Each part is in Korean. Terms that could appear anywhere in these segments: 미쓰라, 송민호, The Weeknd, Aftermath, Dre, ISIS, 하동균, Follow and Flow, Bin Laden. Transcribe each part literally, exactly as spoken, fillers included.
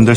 잠들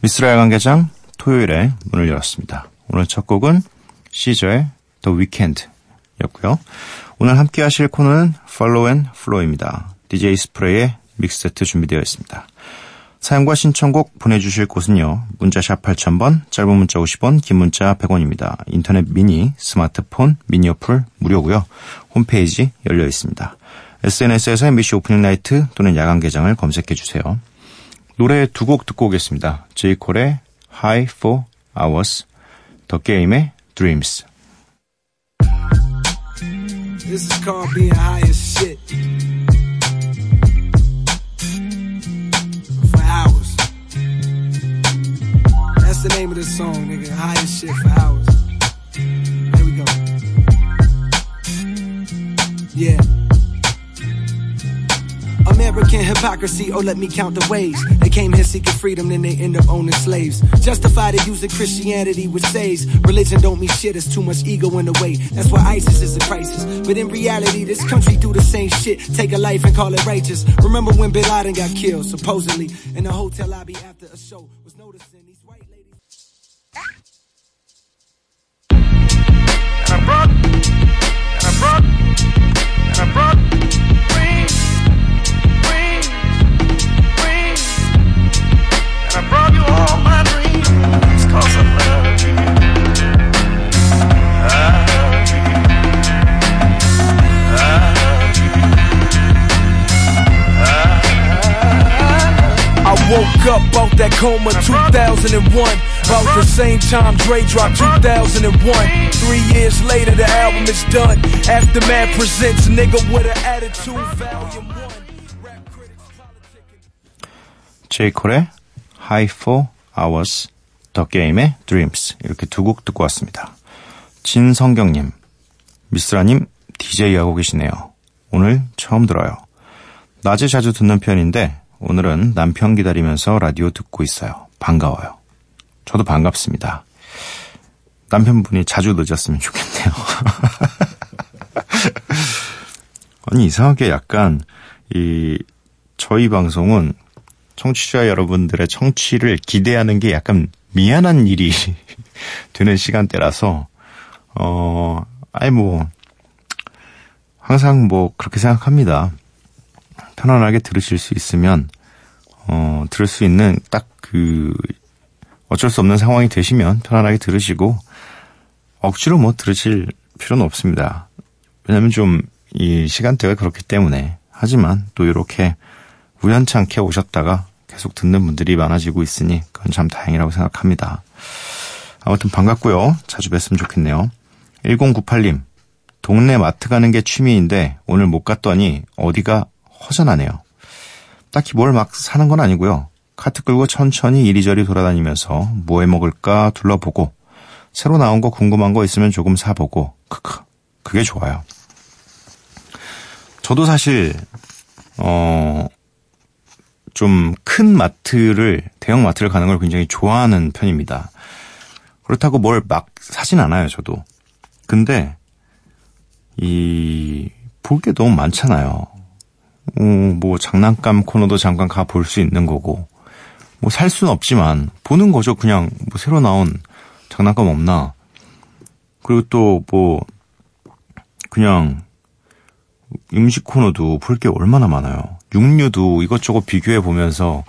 미쓰라 야간개장 토요일에 문을 열었습니다. 오늘 첫 곡은 시저의 The Weeknd 였고요. 오늘 함께 하실 코너는 Follow and Flow입니다. 디제이 스프레이의 믹스세트 준비되어 있습니다. 사연과 신청곡 보내주실 곳은요. 문자샵 팔천 번, 짧은 문자 오십 원, 긴 문자 백 원입니다. 인터넷 미니, 스마트폰, 미니 어플 무료고요. 홈페이지 열려 있습니다. 에스엔에스에서 엠비씨 오프닝 나이트 또는 야간개장을 검색해 주세요. 노래 두 곡 듣고 오겠습니다. 제이콜의 High for Hours, 더 게임의 Dreams. This is called being high as shit. For hours. That's the name of this song, nigga. High as shit for hours. Here we go. Yeah. American hypocrisy, oh let me count the ways. They came here seeking freedom, then they end up owning slaves. Justified it using Christianity which says religion don't mean shit, it's too much ego in the way. That's why ISIS is a crisis. But in reality, this country do the same shit. Take a life and call it righteous. Remember when Bin Laden got killed, supposedly in the hotel lobby after a show was noticing these white ladies. And I brought, and I brought, and I brought dreams. I brought you all my dreams, cause I love you, I love you, I love you, I love you. I woke up out that coma two thousand one, about the same time Dre dropped two thousand one. Three years later the album is done, Aftermath presents Nigga with an Attitude, Volume one. 제이콜의 High for Hours, The Game의 Dreams, 이렇게 두 곡 듣고 왔습니다. 진성경님, 미쓰라님 디제이 하고 계시네요. 오늘 처음 들어요. 낮에 자주 듣는 편인데 오늘은 남편 기다리면서 라디오 듣고 있어요. 반가워요. 저도 반갑습니다. 남편분이 자주 늦었으면 좋겠네요. 아니 이상하게 약간 이 저희 방송은 청취자 여러분들의 청취를 기대하는 게 약간 미안한 일이 되는 시간대라서, 어, 아니 뭐, 항상 뭐, 그렇게 생각합니다. 편안하게 들으실 수 있으면, 어, 들을 수 있는 딱 그, 어쩔 수 없는 상황이 되시면 편안하게 들으시고, 억지로 뭐 들으실 필요는 없습니다. 왜냐면 좀, 이 시간대가 그렇기 때문에. 하지만 또 이렇게, 우연찮게 오셨다가 계속 듣는 분들이 많아지고 있으니 그건 참 다행이라고 생각합니다. 아무튼 반갑고요. 자주 뵀으면 좋겠네요. 천구십팔님, 동네 마트 가는 게 취미인데 오늘 못 갔더니 어디가 허전하네요. 딱히 뭘 막 사는 건 아니고요. 카트 끌고 천천히 이리저리 돌아다니면서 뭐 해먹을까 둘러보고 새로 나온 거 궁금한 거 있으면 조금 사보고, 크크, 그게 좋아요. 저도 사실 어... 좀 큰 마트를, 대형 마트를 가는 걸 굉장히 좋아하는 편입니다. 그렇다고 뭘 막 사진 않아요, 저도. 근데 이 볼 게 너무 많잖아요. 어, 뭐 장난감 코너도 잠깐 가 볼 수 있는 거고, 뭐 살 수는 없지만 보는 거죠. 그냥 뭐 새로 나온 장난감 없나. 그리고 또 뭐 그냥 음식 코너도 볼 게 얼마나 많아요. 육류도 이것저것 비교해 보면서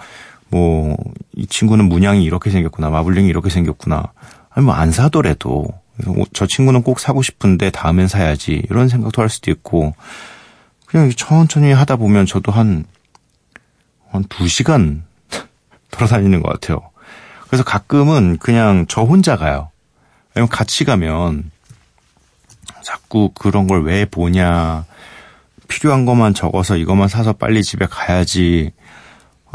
뭐 이 친구는 문양이 이렇게 생겼구나, 마블링이 이렇게 생겼구나, 아니 뭐 안 사더라도 그래서 저 친구는 꼭 사고 싶은데 다음엔 사야지 이런 생각도 할 수도 있고 그냥 천천히 하다 보면 저도 한, 한 두 시간 돌아다니는 것 같아요. 그래서 가끔은 그냥 저 혼자 가요. 왜냐면 같이 가면 자꾸 그런 걸 왜 보냐, 필요한 것만 적어서 이것만 사서 빨리 집에 가야지.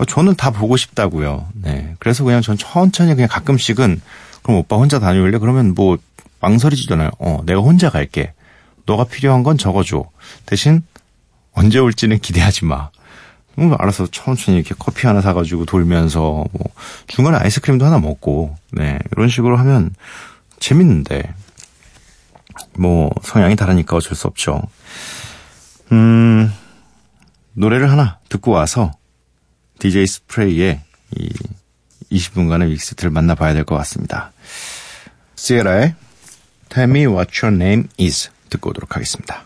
저는 다 보고 싶다고요. 네, 그래서 그냥 전 천천히 그냥 가끔씩은 그럼 오빠 혼자 다녀올래? 그러면 뭐 망설이지잖아요. 어, 내가 혼자 갈게. 너가 필요한 건 적어줘. 대신 언제 올지는 기대하지 마. 음, 알아서 천천히 이렇게 커피 하나 사가지고 돌면서 뭐 중간에 아이스크림도 하나 먹고 네 이런 식으로 하면 재밌는데 뭐 성향이 다르니까 어쩔 수 없죠. 음 노래를 하나 듣고 와서 디제이 스프레이의 이 이십 분간의 믹스트를 만나봐야 될 것 같습니다. 시에라의 Tell me what your name is 듣고 오도록 하겠습니다.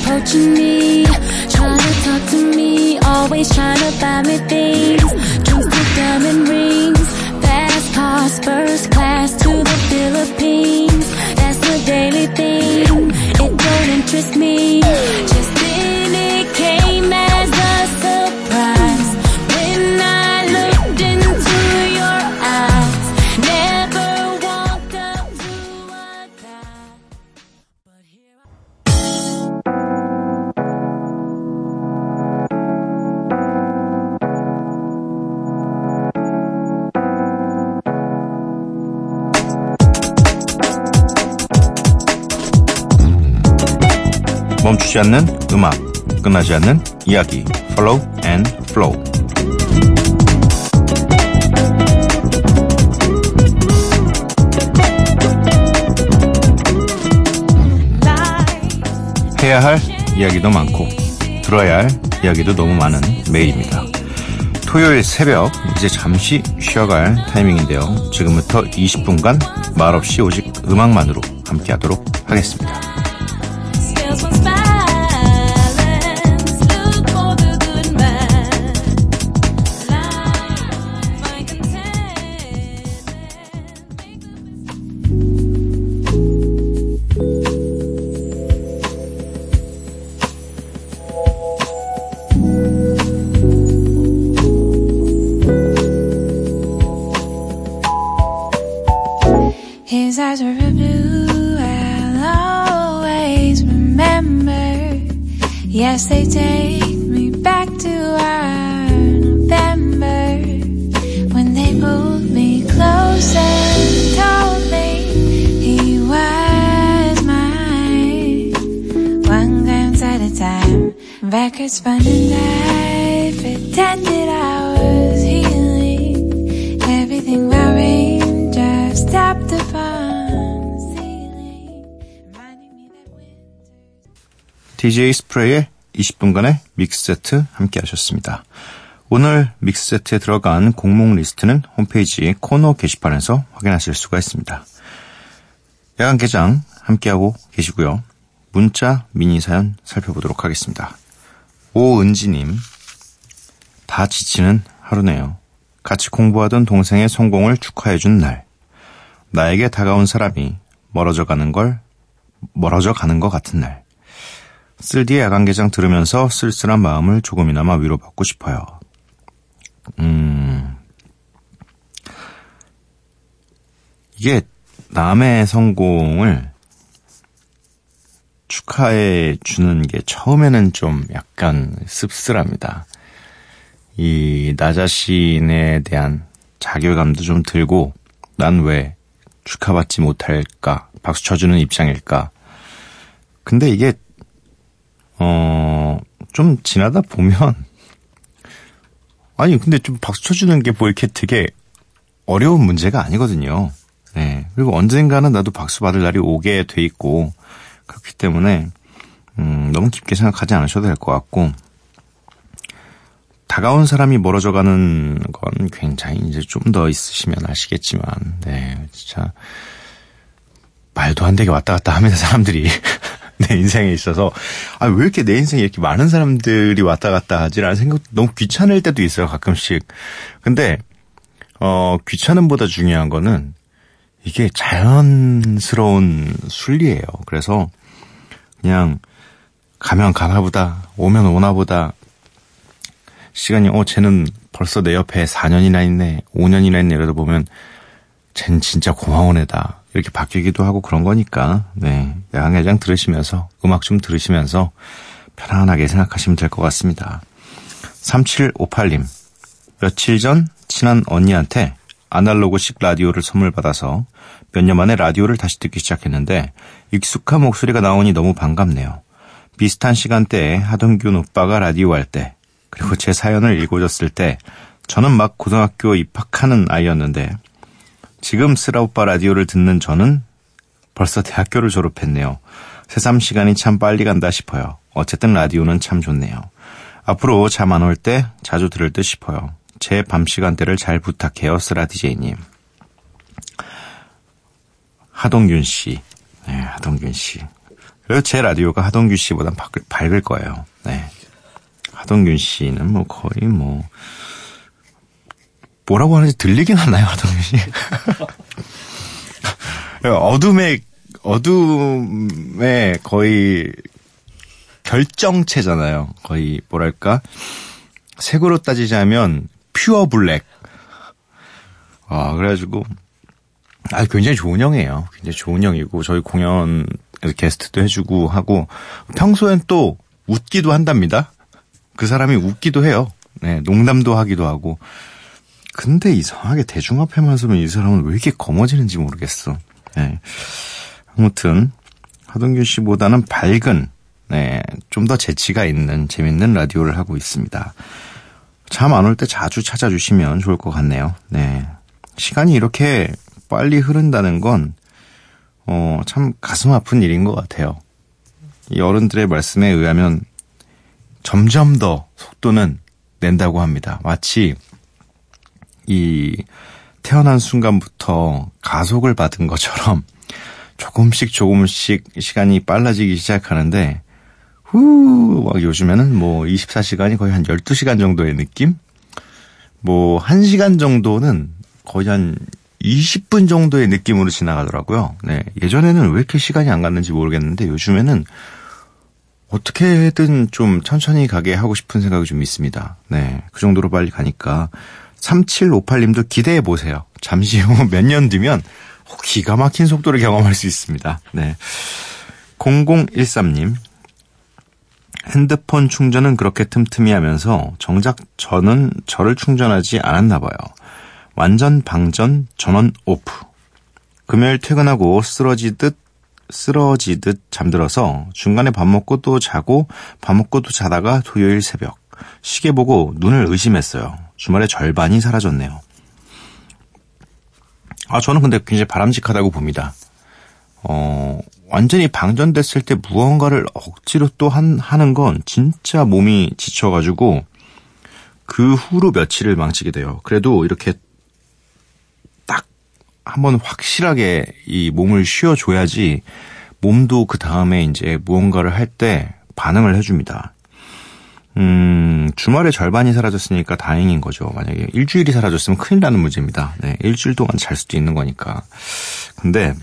Approaching me, trying to talk to me, always trying to buy me things. Drinks to diamond rings, fast cars, first class to the Philippines. That's the daily thing. It don't interest me. Just then it came as a surprise when I looked into your eyes. Never walked up to a guy, but here I am. 멈추지 않는 음악, 끝나지 않는 이야기, Follow and Flow. 해야 할 이야기도 많고 들어야 할 이야기도 너무 많은 매일입니다. 토요일 새벽, 이제 잠시 쉬어갈 타이밍인데요. 지금부터 이십 분간 말없이 오직 음악만으로 함께하도록 하겠습니다. Yes, they take me back to our November when they pulled me close and told me he was mine. One glance at a time, records spun and I pretended I was healing everything while raindrops stopped upon. 디제이 스프레이의 이십 분간의 믹스세트 함께 하셨습니다. 오늘 믹스세트에 들어간 곡목 리스트는 홈페이지 코너 게시판에서 확인하실 수가 있습니다. 야간 개장 함께하고 계시고요. 문자 미니사연 살펴보도록 하겠습니다. 오은지님, 다 지치는 하루네요. 같이 공부하던 동생의 성공을 축하해준 날. 나에게 다가온 사람이 멀어져가는 걸 멀어져가는 것 같은 날. 쓸디의 야간개장 들으면서 쓸쓸한 마음을 조금이나마 위로받고 싶어요. 음, 이게 남의 성공을 축하해 주는 게 처음에는 좀 약간 씁쓸합니다. 이 나 자신에 대한 자괴감도 좀 들고 난 왜 축하받지 못할까? 박수 쳐주는 입장일까? 근데 이게 어, 좀 지나다 보면, 아니, 근데 좀 박수 쳐주는 게 뭐 이렇게 되게 어려운 문제가 아니거든요. 네. 그리고 언젠가는 나도 박수 받을 날이 오게 돼 있고, 그렇기 때문에, 음, 너무 깊게 생각하지 않으셔도 될 것 같고, 다가온 사람이 멀어져 가는 건 굉장히 이제 좀 더 있으시면 아시겠지만, 네. 진짜, 말도 안 되게 왔다 갔다 하면서 사람들이, 내 인생에 있어서 아, 왜 이렇게 내 인생에 이렇게 많은 사람들이 왔다 갔다 하지라는 생각 너무 귀찮을 때도 있어요, 가끔씩. 근데 어, 귀찮음보다 중요한 거는 이게 자연스러운 순리예요. 그래서 그냥 가면 가나보다, 오면 오나보다, 시간이 어 쟤는 벌써 내 옆에 사 년이나 있네, 오 년이나 있네 이러다 보면 쟤는 진짜 고마운 애다 이렇게 바뀌기도 하고 그런 거니까, 네, 양해장 들으시면서 음악 좀 들으시면서 편안하게 생각하시면 될 것 같습니다. 삼칠오팔 님, 며칠 전 친한 언니한테 아날로그식 라디오를 선물 받아서 몇 년 만에 라디오를 다시 듣기 시작했는데 익숙한 목소리가 나오니 너무 반갑네요. 비슷한 시간대에 하동균 오빠가 라디오 할 때 그리고 제 사연을 읽어줬을 때 저는 막 고등학교 입학하는 아이였는데 지금 쓰라 오빠 라디오를 듣는 저는 벌써 대학교를 졸업했네요. 새삼 시간이 참 빨리 간다 싶어요. 어쨌든 라디오는 참 좋네요. 앞으로 잠 안 올 때 자주 들을 듯 싶어요. 제 밤 시간대를 잘 부탁해요, 쓰라 디제이님. 하동균 씨. 네, 하동균 씨. 그리고 제 라디오가 하동균 씨보단 밝을 거예요. 네. 하동균 씨는 뭐 거의 뭐 뭐라고 하는지 들리긴 하나요, 하동균 씨? 어둠의 어둠의 거의 결정체잖아요. 거의 뭐랄까 색으로 따지자면 퓨어 블랙. 아 그래가지고 아 굉장히 좋은 형이에요. 굉장히 좋은 형이고 저희 공연 게스트도 해주고 하고 평소엔 또 웃기도 한답니다. 그 사람이 웃기도 해요. 네, 농담도 하기도 하고. 근데 이상하게 대중 앞에만 서면 이 사람은 왜 이렇게 검어지는지 모르겠어. 네. 아무튼 하동균 씨보다는 밝은, 네, 좀 더 재치가 있는 재밌는 라디오를 하고 있습니다. 잠 안 올 때 자주 찾아주시면 좋을 것 같네요. 네, 시간이 이렇게 빨리 흐른다는 건 어, 참 가슴 아픈 일인 것 같아요. 이 어른들의 말씀에 의하면 점점 더 속도는 낸다고 합니다. 마치 이 태어난 순간부터 가속을 받은 것처럼 조금씩 조금씩 시간이 빨라지기 시작하는데 후, 막 요즘에는 뭐 이십사 시간이 거의 한 열두 시간 정도의 느낌? 뭐 한 시간 정도는 거의 한 이십 분 정도의 느낌으로 지나가더라고요. 네, 예전에는 왜 이렇게 시간이 안 갔는지 모르겠는데 요즘에는 어떻게든 좀 천천히 가게 하고 싶은 생각이 좀 있습니다. 네, 그 정도로 빨리 가니까 삼칠오팔 님도 기대해보세요. 잠시 후 몇 년 뒤면 기가 막힌 속도를 경험할 수 있습니다. 네, 공공일삼 님, 핸드폰 충전은 그렇게 틈틈이 하면서 정작 저는 저를 충전하지 않았나 봐요. 완전 방전, 전원 오프. 금요일 퇴근하고 쓰러지듯 쓰러지듯 잠들어서 중간에 밥 먹고 또 자고 밥 먹고 또 자다가 토요일 새벽 시계 보고 눈을 의심했어요. 주말에 절반이 사라졌네요. 아 저는 근데 굉장히 바람직하다고 봅니다. 어 완전히 방전됐을 때 무언가를 억지로 또 한, 하는 건 진짜 몸이 지쳐가지고 그 후로 며칠을 망치게 돼요. 그래도 이렇게 한번 확실하게 이 몸을 쉬어줘야지 몸도 그 다음에 이제 무언가를 할 때 반응을 해줍니다. 음, 주말에 절반이 사라졌으니까 다행인 거죠. 만약에 일주일이 사라졌으면 큰일 나는 문제입니다. 네, 일주일 동안 잘 수도 있는 거니까. 근데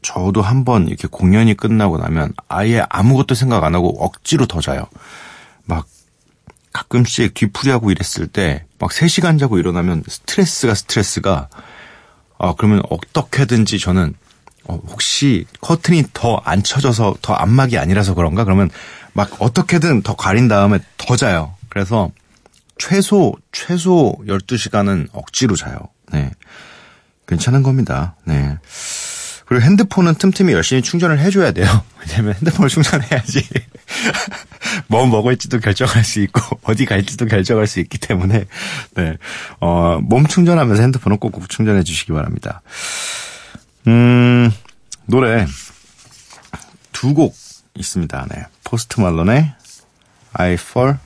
저도 한번 이렇게 공연이 끝나고 나면 아예 아무것도 생각 안 하고 억지로 더 자요. 막 가끔씩 뒤풀이하고 이랬을 때 막 세 시간 자고 일어나면 스트레스가 스트레스가 아 그러면 어떻게든지 저는 어, 혹시 커튼이 더 안 쳐져서 더 안막이 아니라서 그런가? 그러면 막 어떻게든 더 가린 다음에 더 자요. 그래서 최소 최소 열두 시간은 억지로 자요. 네. 괜찮은 겁니다. 네. 그리고 핸드폰은 틈틈이 열심히 충전을 해줘야 돼요. 왜냐면 핸드폰을 충전해야지 뭐 먹을지도 결정할 수 있고 어디 갈지도 결정할 수 있기 때문에 네, 어, 몸 충전하면서 핸드폰은 꼭꼭 충전해 주시기 바랍니다. 음, 노래 두 곡 있습니다. 네, 포스트 말론의 I Fall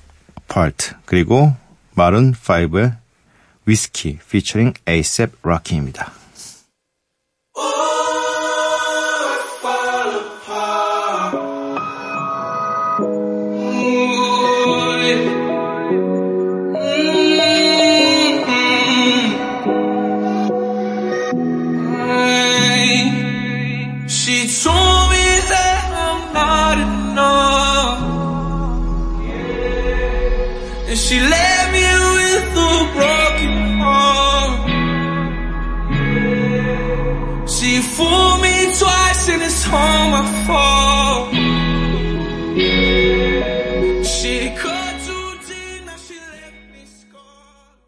Apart 그리고 마룬 파이브의 위스키 피처링 에이셉 락키입니다. I fall apart. She told me that I'm not enough, yeah. And she left me with a broken heart, yeah. She fooled me twice and it's all my fault, yeah. She cut too deep, now she left me scarred.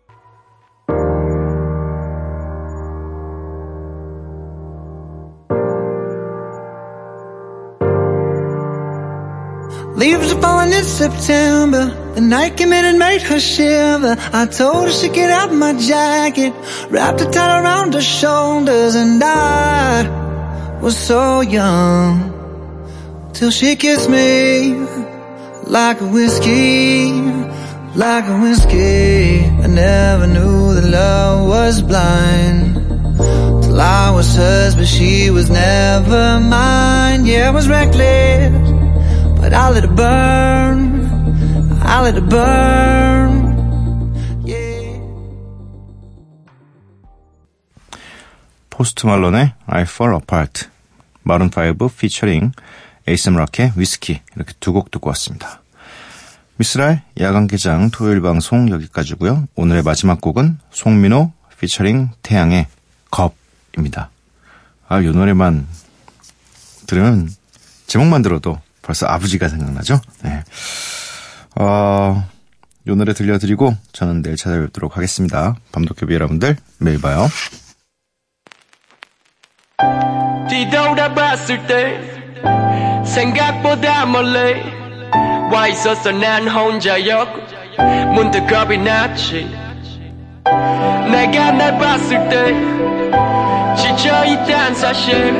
Leaves are falling in September. The night came in and made her shiver. I told her she'd get out my jacket, wrapped a towel around her shoulders, and I was so young. Till she kissed me like a whiskey, like a whiskey. I never knew that love was blind till I was hers, but she was never mine. Yeah, I was reckless, but I let it burn. I let it burn, yeah. 포스트 말론의 I Fall Apart, 마룬 파이브 피처링 에이스앱 락의 위스키, 이렇게 두 곡 듣고 왔습니다. 미쓰라의 야간개장 토요일 방송 여기까지고요. 오늘의 마지막 곡은 송민호 피처링 태양의 겁입니다. 아, 이 노래만 들으면, 제목만 들어도 벌써 아버지가 생각나죠? 네. 어, 이 노래 들려드리고 저는 내일 찾아뵙도록 하겠습니다. 밤도깨비 여러분들 매일 봐요. 뒤돌아봤을 때 생각보다 멀리 와 있었어. 난 혼자였고 문득 겁이 났지. 내가 날 봤을 때 지쳐있단 사실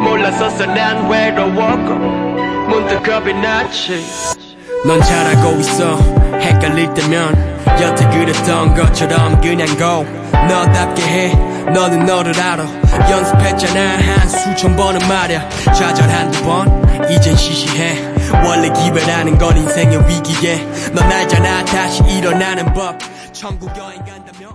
몰랐었어. 난 외로웠고 문득 겁이 났지. 넌 잘하고 있어. 헷갈릴 때면 여태 그랬던 것처럼 그냥 go. 너답게 해. 너는 너를 알아. 연습했잖아 한 수천 번은 말야. 좌절 한두 번 이젠 시시해. 원래 기회라는 건 인생의 위기에. 넌 알잖아 다시 일어나는 법. 천국 여행 간다면